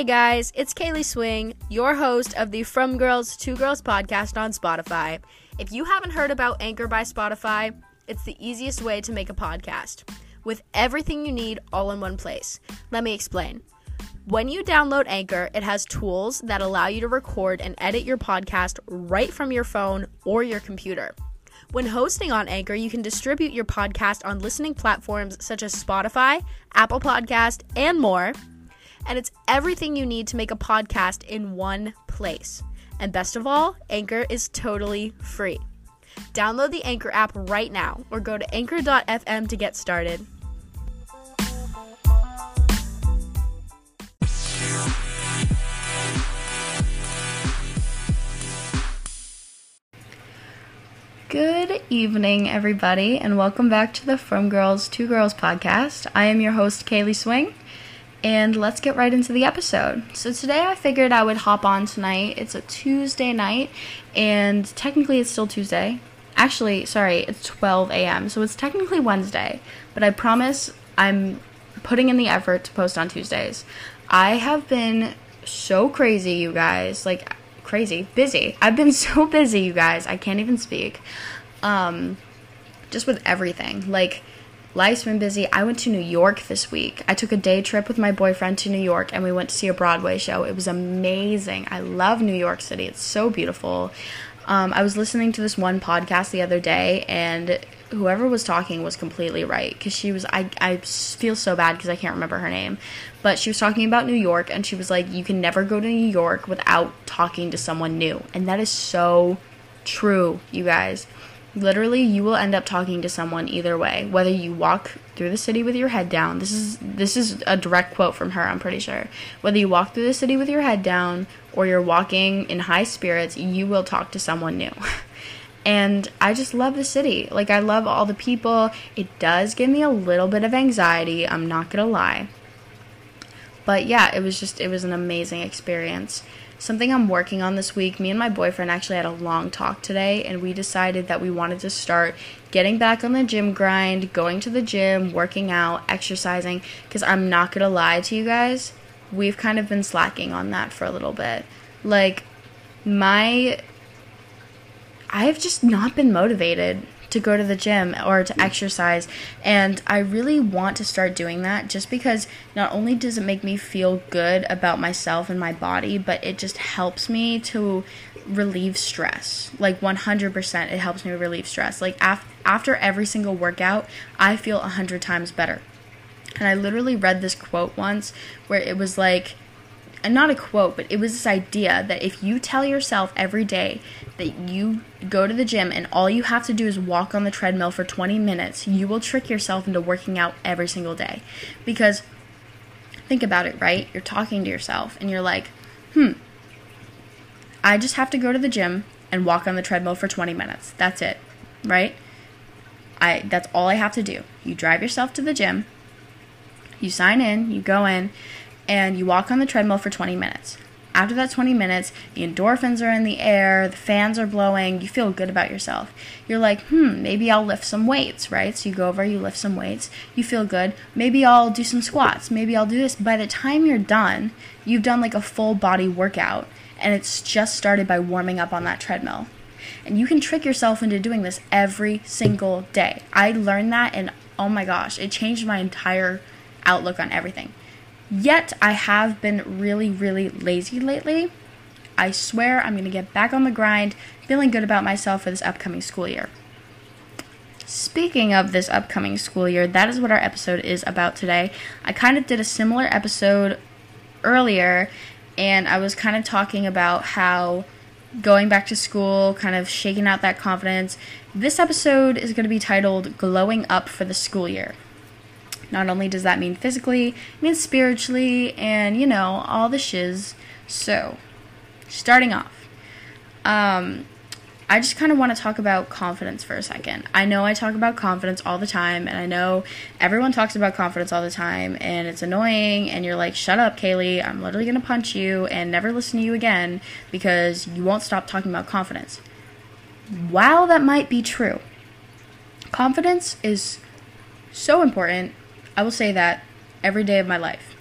Hey guys, it's Kaylee Swing, your host of the From Girls to Girls podcast on Spotify. If you haven't heard about Anchor by Spotify, it's the easiest way to make a podcast with everything you need all in one place. Let me explain. When you download Anchor, it has tools that allow you to record and edit your podcast right from your phone or your computer. When hosting on Anchor, you can distribute your podcast on listening platforms such as Spotify, Apple Podcasts, and more. And it's everything you need to make a podcast in one place. And best of all, Anchor is totally free. Download the Anchor app right now or go to anchor.fm to get started. Good evening, everybody, and welcome back to the From Girls to Girls podcast. I am your host, Kaylee Swing. And let's get right into the episode. So today I figured I would hop on tonight. It's a Tuesday night, and technically it's still Tuesday. Actually, sorry, it's 12 a.m., so it's technically Wednesday. But I promise I'm putting in the effort to post on Tuesdays. I have been so crazy, you guys. Like, crazy. Busy. I've been so busy, you guys. I can't even speak. Just with everything. Like, life's been busy. I went to New York this week. I took a day trip with my boyfriend to New York, and we went to see a Broadway show. It was amazing. I love New York City. It's so beautiful. I was listening to this one podcast the other day, and whoever was talking was completely right, because she was, I feel so bad because I can't remember her name, but she was talking about New York, and she was like, you can never go to New York without talking to someone new, and that is so true, you guys. Literally, you will end up talking to someone either way, whether you walk through the city with your head down. This is a direct quote from her, I'm pretty sure. Whether you walk through the city with your head down or you're walking in high spirits, you will talk to someone new. And I just love the city. Like, I love all the people. It does give me a little bit of anxiety, I'm not gonna lie. But yeah, it was an amazing experience. Something I'm working on this week, me and my boyfriend actually had a long talk today, and we decided that we wanted to start getting back on the gym grind, going to the gym, working out, exercising, because I'm not going to lie to you guys, we've kind of been slacking on that for a little bit. Like, I've just not been motivated to go to the gym or to exercise, and I really want to start doing that just because not only does it make me feel good about myself and my body, but it just helps me to relieve stress. Like, 100% it helps me relieve stress. Like, after every single workout, I feel 100 times better. And I literally read this quote once where it was like, and not a quote, but it was this idea that if you tell yourself every day that you go to the gym and all you have to do is walk on the treadmill for 20 minutes, you will trick yourself into working out every single day. Because think about it, right? You're talking to yourself and you're like, I just have to go to the gym and walk on the treadmill for 20 minutes. That's it, right? That's all I have to do. You drive yourself to the gym, you sign in, you go in, and you walk on the treadmill for 20 minutes. After that 20 minutes, the endorphins are in the air, the fans are blowing, you feel good about yourself. You're like, maybe I'll lift some weights, right? So you go over, you lift some weights, you feel good. Maybe I'll do some squats, maybe I'll do this. By the time you're done, you've done like a full body workout, and it's just started by warming up on that treadmill. And you can trick yourself into doing this every single day. I learned that, and oh my gosh, it changed my entire outlook on everything. Yet, I have been really, really lazy lately. I swear I'm going to get back on the grind, feeling good about myself for this upcoming school year. Speaking of this upcoming school year, that is what our episode is about today. I kind of did a similar episode earlier, and I was kind of talking about how going back to school, kind of shaking out that confidence. This episode is going to be titled Glowing Up for the School Year. Not only does that mean physically, it means spiritually and, you know, all the shiz. So, starting off, I just kind of want to talk about confidence for a second. I know I talk about confidence all the time, and I know everyone talks about confidence all the time, and it's annoying, and you're like, shut up, Kaylee, I'm literally going to punch you and never listen to you again because you won't stop talking about confidence. While that might be true, confidence is so important. I will say that every day of my life.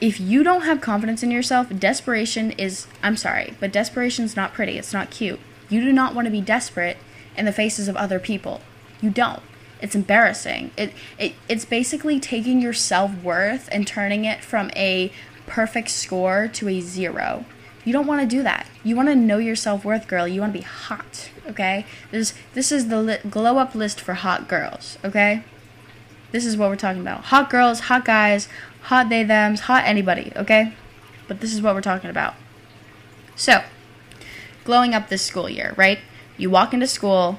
if you don't have confidence in yourself, desperation is, I'm sorry, but desperation's not pretty. It's not cute. You do not want to be desperate in the faces of other people. You don't. It's embarrassing. It's basically taking your self-worth and turning it from a perfect score to a 0. You don't want to do that. You want to know your self-worth, girl. You want to be hot, okay? This is the glow-up list for hot girls, okay? This is what we're talking about. Hot girls, hot guys, hot they, thems, hot anybody, okay? But this is what we're talking about. So, glowing up this school year, right? You walk into school,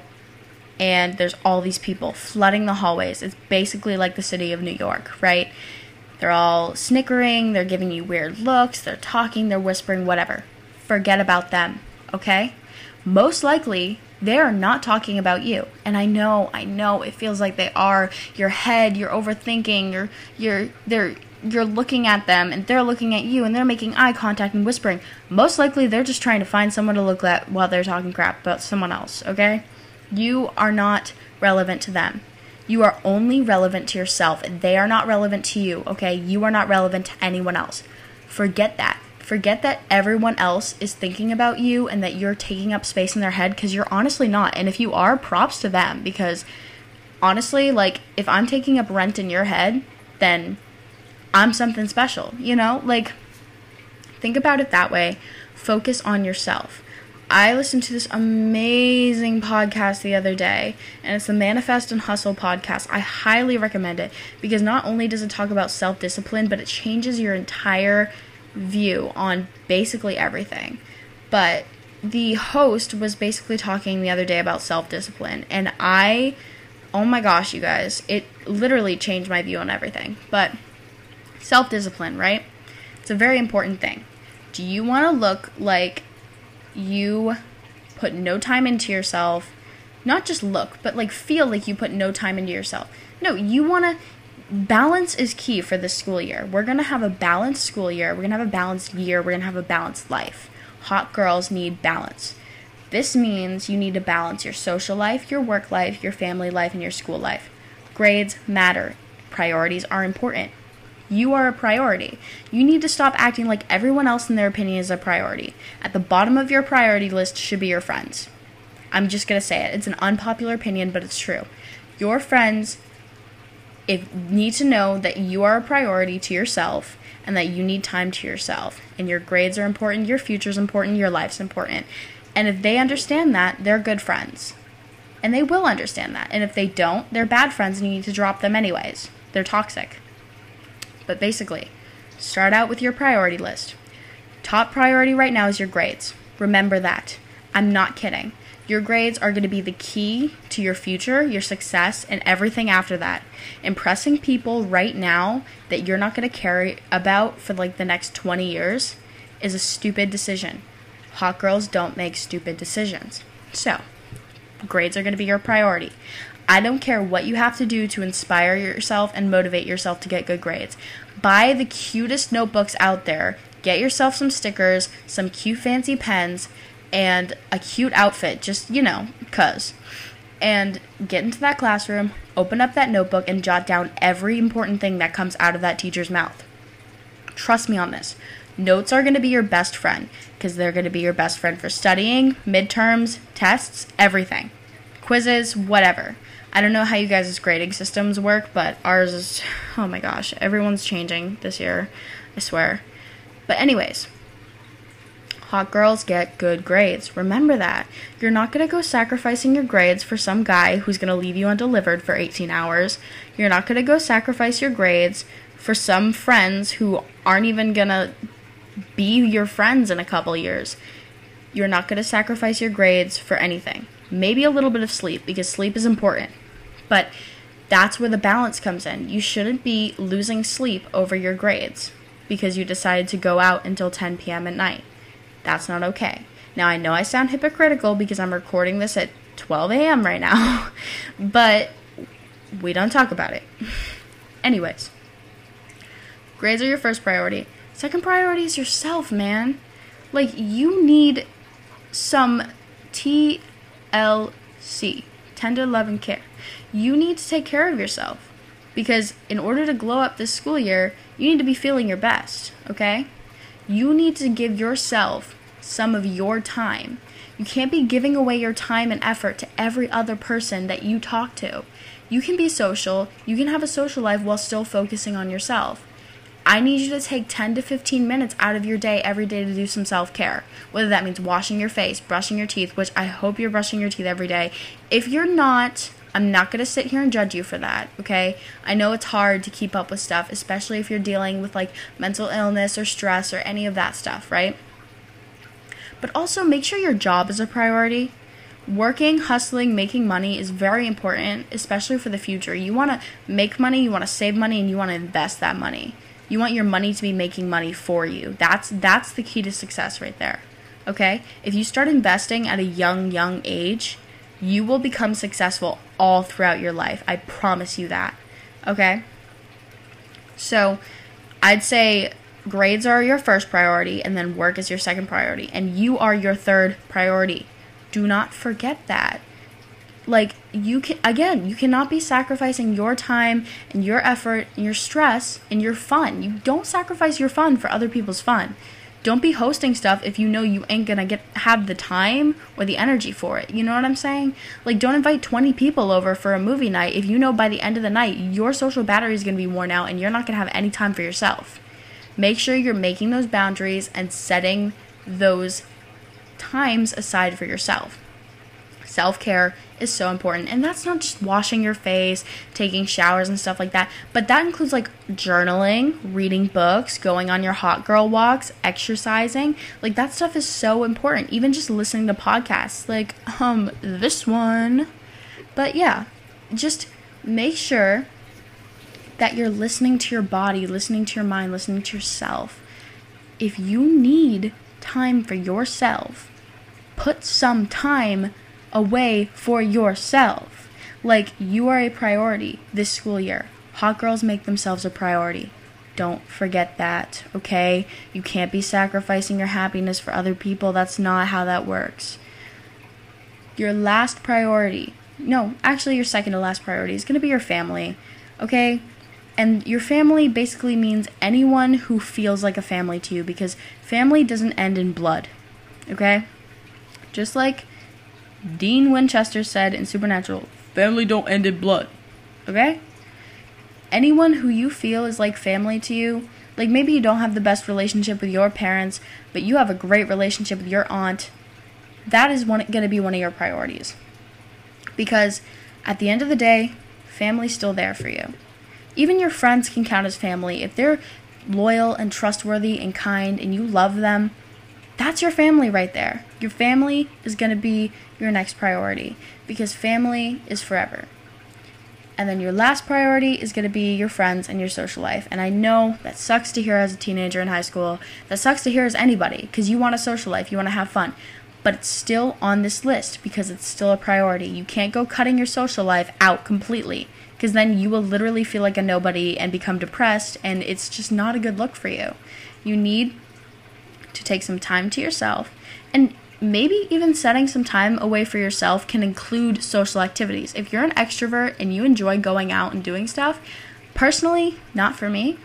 and there's all these people flooding the hallways. It's basically like the city of New York, right? They're all snickering, they're giving you weird looks, they're talking, they're whispering, whatever. Forget about them, okay? Most likely, they are not talking about you. And I know, it feels like they are. Your head, you're overthinking, you're looking at them, and they're looking at you, and they're making eye contact and whispering. Most likely, they're just trying to find someone to look at while they're talking crap about someone else, okay? You are not relevant to them. You are only relevant to yourself. They are not relevant to you, okay? You are not relevant to anyone else. Forget that. Forget that everyone else is thinking about you and that you're taking up space in their head, because you're honestly not. And if you are, props to them, because honestly, like, if I'm taking up rent in your head, then I'm something special, you know? Like, think about it that way. Focus on yourself. I listened to this amazing podcast the other day, and it's the Manifest and Hustle podcast. I highly recommend it, because not only does it talk about self-discipline, but it changes your entire view on basically everything. But the host was basically talking the other day about self-discipline, and oh my gosh, you guys, it literally changed my view on everything. But self-discipline, right? It's a very important thing. Do you want to look like you put no time into yourself? Not just look, but like feel like you put no time into yourself. No, you want to, balance is key for this school year. We're going to have a balanced school year. We're going to have a balanced year. We're going to have a balanced life. Hot girls need balance. This means you need to balance your social life, your work life, your family life, and your school life. Grades matter. Priorities are important. You are a priority. You need to stop acting like everyone else in their opinion is a priority. At the bottom of your priority list should be your friends. I'm just going to say it. It's an unpopular opinion, but it's true. Your friends need to know that you are a priority to yourself and that you need time to yourself. And your grades are important, your future's important, your life's important. And if they understand that, they're good friends. And they will understand that. And if they don't, they're bad friends and you need to drop them anyways. They're toxic. But basically, start out with your priority list. Top priority right now is your grades. Remember that. I'm not kidding. Your grades are going to be the key to your future, your success, and everything after that. Impressing people right now that you're not going to care about for like the next 20 years is a stupid decision. Hot girls don't make stupid decisions. So, grades are going to be your priority. I don't care what you have to do to inspire yourself and motivate yourself to get good grades. Buy the cutest notebooks out there. Get yourself some stickers, some cute fancy pens, and a cute outfit. Just, you know, cuz. And get into that classroom, open up that notebook, and jot down every important thing that comes out of that teacher's mouth. Trust me on this. Notes are going to be your best friend, because they're going to be your best friend for studying, midterms, tests, everything. Quizzes, whatever. I don't know how you guys' grading systems work, but ours is, oh my gosh, everyone's changing this year, I swear. But anyways, hot girls get good grades. Remember that. You're not going to go sacrificing your grades for some guy who's going to leave you undelivered for 18 hours. You're not going to go sacrifice your grades for some friends who aren't even going to be your friends in a couple years. You're not going to sacrifice your grades for anything. Maybe a little bit of sleep, because sleep is important. But that's where the balance comes in. You shouldn't be losing sleep over your grades because you decided to go out until 10 p.m. at night. That's not okay. Now, I know I sound hypocritical because I'm recording this at 12 a.m. right now, but we don't talk about it. Anyways, grades are your first priority. Second priority is yourself, man. Like, you need some TLC, tender love and care. You need to take care of yourself. Because in order to glow up this school year, you need to be feeling your best, okay? You need to give yourself some of your time. You can't be giving away your time and effort to every other person that you talk to. You can be social. You can have a social life while still focusing on yourself. I need you to take 10 to 15 minutes out of your day every day to do some self-care. Whether that means washing your face, brushing your teeth, which I hope you're brushing your teeth every day. If you're not, I'm not going to sit here and judge you for that, okay? I know it's hard to keep up with stuff, especially if you're dealing with like mental illness or stress or any of that stuff, right? But also make sure your job is a priority. Working, hustling, making money is very important, especially for the future. You want to make money, you want to save money, and you want to invest that money. You want your money to be making money for you. That's the key to success right there, okay? If you start investing at a young age, you will become successful all throughout your life. I promise you that, okay? So I'd say grades are your first priority, and then work is your second priority, and you are your third priority. Do not forget that. Like, you cannot be sacrificing your time and your effort and your stress and your fun. You don't sacrifice your fun for other people's fun. Don't be hosting stuff if you know you ain't gonna have the time or the energy for it. You know what I'm saying? Like, don't invite 20 people over for a movie night if you know by the end of the night your social battery is gonna be worn out and you're not gonna have any time for yourself. Make sure you're making those boundaries and setting those times aside for yourself. Self-care is so important, and that's not just washing your face, taking showers and stuff like that, but that includes like journaling, reading books, going on your hot girl walks, exercising. Like, that stuff is so important, even just listening to podcasts like this one. But yeah, just make sure that you're listening to your body, listening to your mind, listening to yourself. If you need time for yourself, put some time away for yourself. Like, you are a priority this school year. Hot girls make themselves a priority. Don't forget that, okay? You can't be sacrificing your happiness for other people. That's not how that works. Your last priority, no, actually your second to last priority is going to be your family, okay? And your family basically means anyone who feels like a family to you, because family doesn't end in blood, okay? Just like Dean Winchester said in Supernatural, family don't end in blood, okay? Anyone who you feel is like family to you, like maybe you don't have the best relationship with your parents, but you have a great relationship with your aunt, that is going to be one of your priorities. Because at the end of the day, family's still there for you. Even your friends can count as family. If they're loyal and trustworthy and kind and you love them, that's your family right there. Your family is going to be your next priority, because family is forever. And then your last priority is going to be your friends and your social life. And I know that sucks to hear as a teenager in high school. That sucks to hear as anybody, because you want a social life. You want to have fun. But it's still on this list because it's still a priority. You can't go cutting your social life out completely, because then you will literally feel like a nobody and become depressed, and it's just not a good look for you. You need to take some time to yourself, and maybe even setting some time away for yourself can include social activities. If you're an extrovert and you enjoy going out and doing stuff, personally, not for me,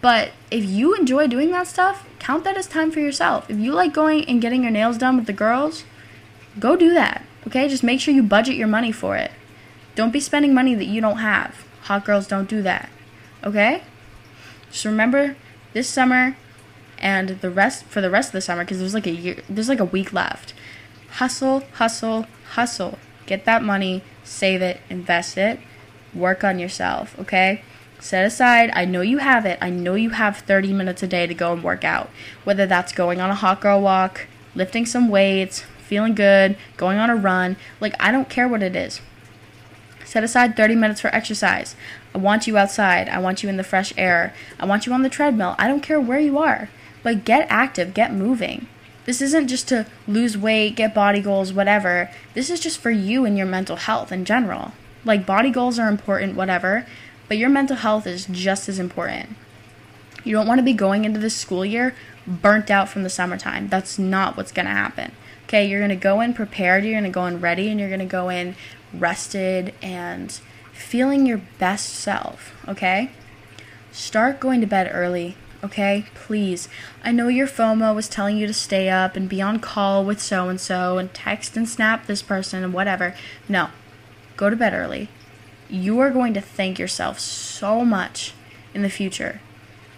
but if you enjoy doing that stuff, count that as time for yourself. If you like going and getting your nails done with the girls, go do that, okay? Just make sure you budget your money for it. Don't be spending money that you don't have. Hot girls don't do that, okay? Just remember this summer and the rest of the summer, because there's like a week left. Hustle, hustle, hustle. Get that money, save it, invest it, work on yourself, okay? Set aside, I know you have it, I know you have 30 minutes a day to go and work out. Whether that's going on a hot girl walk, lifting some weights, feeling good, going on a run, like I don't care what it is. Set aside 30 minutes for exercise. I want you outside. I want you in the fresh air. I want you on the treadmill. I don't care where you are. But get active. Get moving. This isn't just to lose weight, get body goals, whatever. This is just for you and your mental health in general. Like, body goals are important, whatever. But your mental health is just as important. You don't want to be going into this school year burnt out from the summertime. That's not what's going to happen. Okay, you're going to go in prepared. You're going to go in ready. And you're going to go in rested and feeling your best self, okay? Start going to bed early, okay? Please. I know your FOMO was telling you to stay up and be on call with so-and-so and text and snap this person and whatever. No. Go to bed early. You are going to thank yourself so much in the future.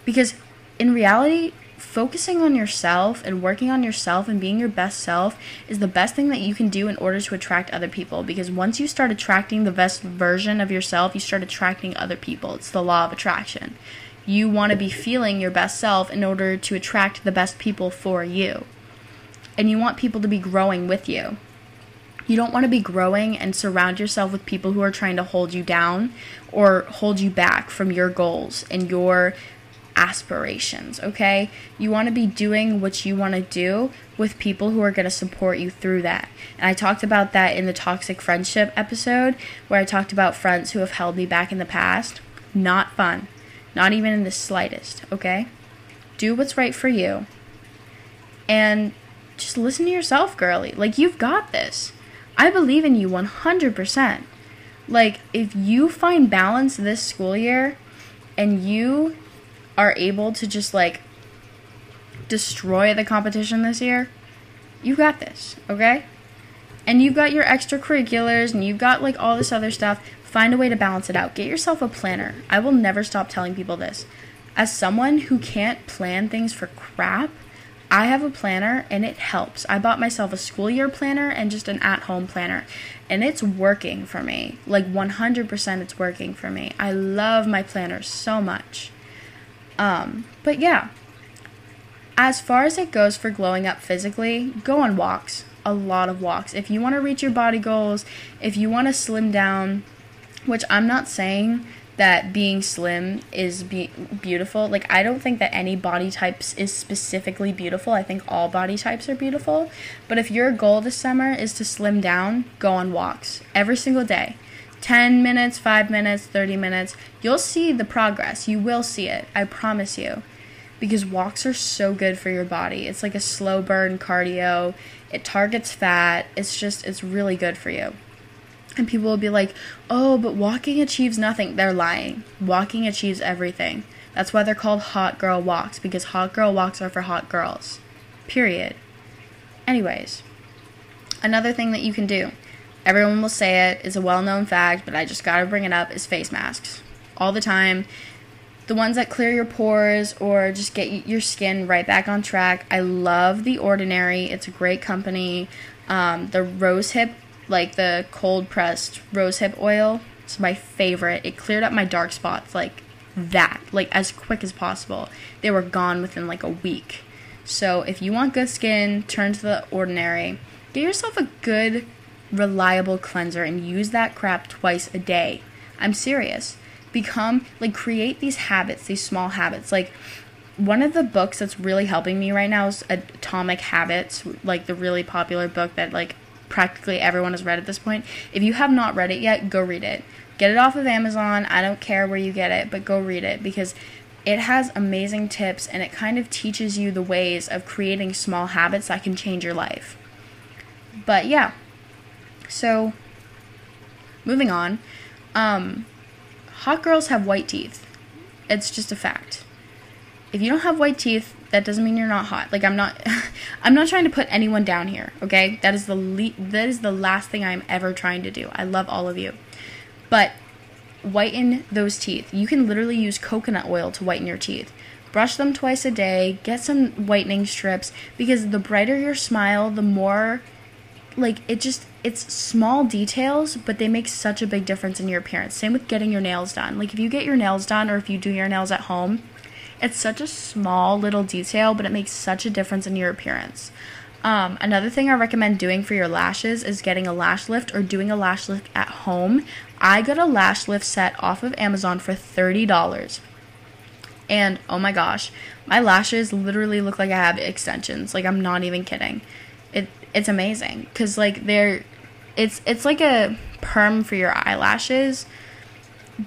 Because in reality, focusing on yourself and working on yourself and being your best self is the best thing that you can do in order to attract other people. Because once you start attracting the best version of yourself, you start attracting other people. It's the law of attraction. You want to be feeling your best self in order to attract the best people for you. And you want people to be growing with you. You don't want to be growing and surround yourself with people who are trying to hold you down or hold you back from your goals and your aspirations, okay? You want to be doing what you want to do with people who are going to support you through that. And I talked about that in the toxic friendship episode where I talked about friends who have held me back in the past. Not fun. Not even in the slightest, okay? Do what's right for you. And just listen to yourself, girly. Like, you've got this. I believe in you 100%. Like, if you find balance this school year and you are able to just, like, destroy the competition this year, you got this, okay? And you've got your extracurriculars, and you've got, like, all this other stuff. Find a way to balance it out. Get yourself a planner. I will never stop telling people this. As someone who can't plan things for crap, I have a planner, and it helps. I bought myself a school year planner and just an at-home planner, and it's working for me. Like, 100% it's working for me. I love my planner so much. But yeah, as far as it goes for glowing up physically, go on walks, a lot of walks. If you want to reach your body goals, if you want to slim down, which I'm not saying that being slim is beautiful. Like, I don't think that any body types is specifically beautiful. I think all body types are beautiful. But if your goal this summer is to slim down, go on walks every single day. 10 minutes, 5 minutes, 30 minutes, you'll see the progress. You will see it, I promise you, because walks are so good for your body. It's like a slow burn cardio. It targets fat. It's really good for you. And people will be like, oh, but walking achieves nothing. They're lying. Walking achieves everything. That's why they're called hot girl walks, because hot girl walks are for hot girls, period. Anyways, another thing that you can do, everyone will say it, it's a well-known fact, but I just gotta bring it up, is face masks. All the time. The ones that clear your pores or just get your skin right back on track. I love The Ordinary. It's a great company. The rose hip, like the cold-pressed rose hip oil, it's my favorite. It cleared up my dark spots like that, like as quick as possible. They were gone within like a week. So if you want good skin, turn to The Ordinary. Get yourself a good, reliable cleanser and use that crap twice a day. I'm serious. Create these habits, these small habits. Like, one of the books that's really helping me right now is Atomic Habits, like the really popular book that like practically everyone has read at this point. If you have not read it yet, go read it. Get it off of Amazon. I don't care where you get it, but go read it because it has amazing tips and it kind of teaches you the ways of creating small habits that can change your life. But yeah. So, moving on, hot girls have white teeth. It's just a fact. If you don't have white teeth, that doesn't mean you're not hot. Like, I'm not trying to put anyone down here, okay? That is the last thing I'm ever trying to do. I love all of you. But whiten those teeth. You can literally use coconut oil to whiten your teeth. Brush them twice a day, get some whitening strips, because the brighter your smile, the more, like, it's small details, but they make such a big difference in your appearance. Same with getting your nails done. Like, if you get your nails done or if you do your nails at home, it's such a small little detail, but it makes such a difference in your appearance. Another thing I recommend doing for your lashes is getting a lash lift or doing a lash lift at home. I got a lash lift set off of Amazon for $30. And, oh my gosh, my lashes literally look like I have extensions. Like, I'm not even kidding. It's amazing because, like, it's like a perm for your eyelashes,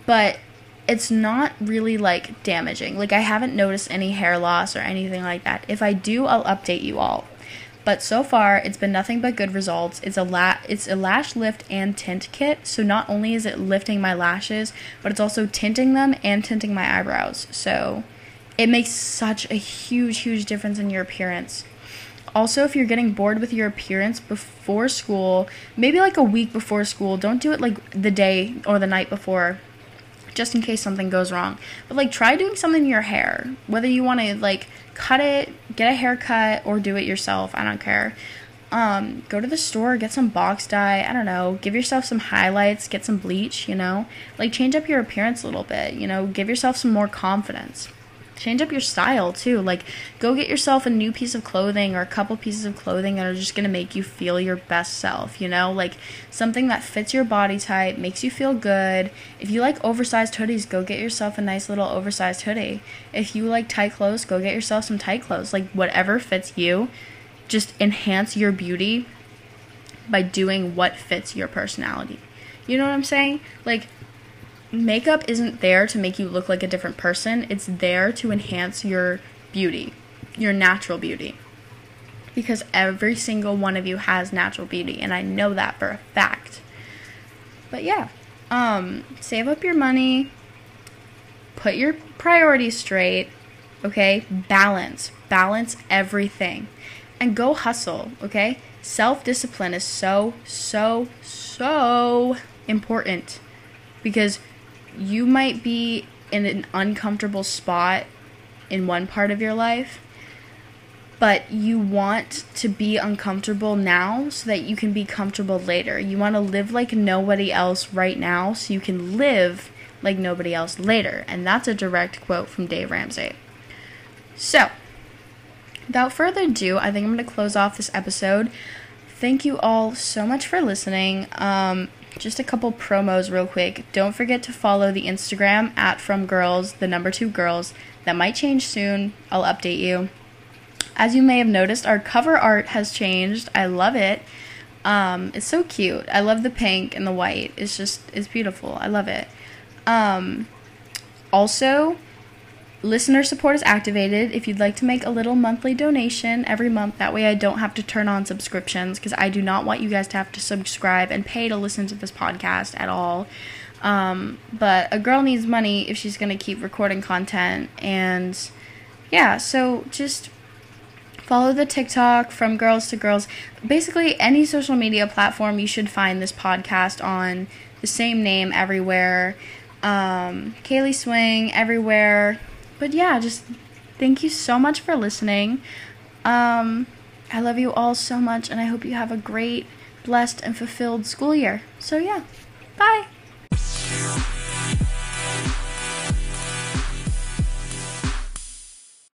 but it's not really, like, damaging. Like, I haven't noticed any hair loss or anything like that. If I do, I'll update you all. But so far, it's been nothing but good results. It's a lash lift and tint kit, so not only is it lifting my lashes, but it's also tinting them and tinting my eyebrows. So it makes such a huge, huge difference in your appearance. Also, if you're getting bored with your appearance before school, maybe like a week before school, don't do it like the day or the night before, just in case something goes wrong. But like try doing something in your hair, whether you want to like cut it, get a haircut, or do it yourself. I don't care. Go to the store, get some box dye, I don't know, give yourself some highlights, get some bleach, you know, like change up your appearance a little bit, you know, give yourself some more confidence. Change up your style too, like go get yourself a new piece of clothing or a couple pieces of clothing that are just going to make you feel your best self, you know, like something that fits your body type, makes you feel good. If you like oversized hoodies, go get yourself a nice little oversized hoodie. If you like tight clothes, go get yourself some tight clothes. Like whatever fits you, just enhance your beauty by doing what fits your personality. You know what I'm saying? Like, makeup isn't there to make you look like a different person. It's there to enhance your beauty, your natural beauty. Because every single one of you has natural beauty, and I know that for a fact. But yeah, save up your money, put your priorities straight, okay? Balance everything. And go hustle, okay? Self-discipline is so, so, so important. Because you might be in an uncomfortable spot in one part of your life, but you want to be uncomfortable now so that you can be comfortable later. You want to live like nobody else right now so you can live like nobody else later. And that's a direct quote from Dave Ramsey. So, without further ado, I think I'm going to close off this episode. Thank you all so much for listening. Just a couple promos real quick. Don't forget to follow the Instagram at FromGirls2Girls. That might change soon. I'll update you. As you may have noticed, our cover art has changed. I love it. It's so cute. I love the pink and the white. It's beautiful. I love it. Also, listener support is activated. If you'd like to make a little monthly donation every month, that way I don't have to turn on subscriptions, because I do not want you guys to have to subscribe and pay to listen to this podcast at all. But a girl needs money if she's going to keep recording content. And yeah, so just follow the TikTok, From Girls to Girls. Basically, any social media platform, you should find this podcast on, the same name everywhere. Kaylee Swing everywhere. But yeah, just thank you so much for listening. I love you all so much, and I hope you have a great, blessed, and fulfilled school year. So yeah, bye!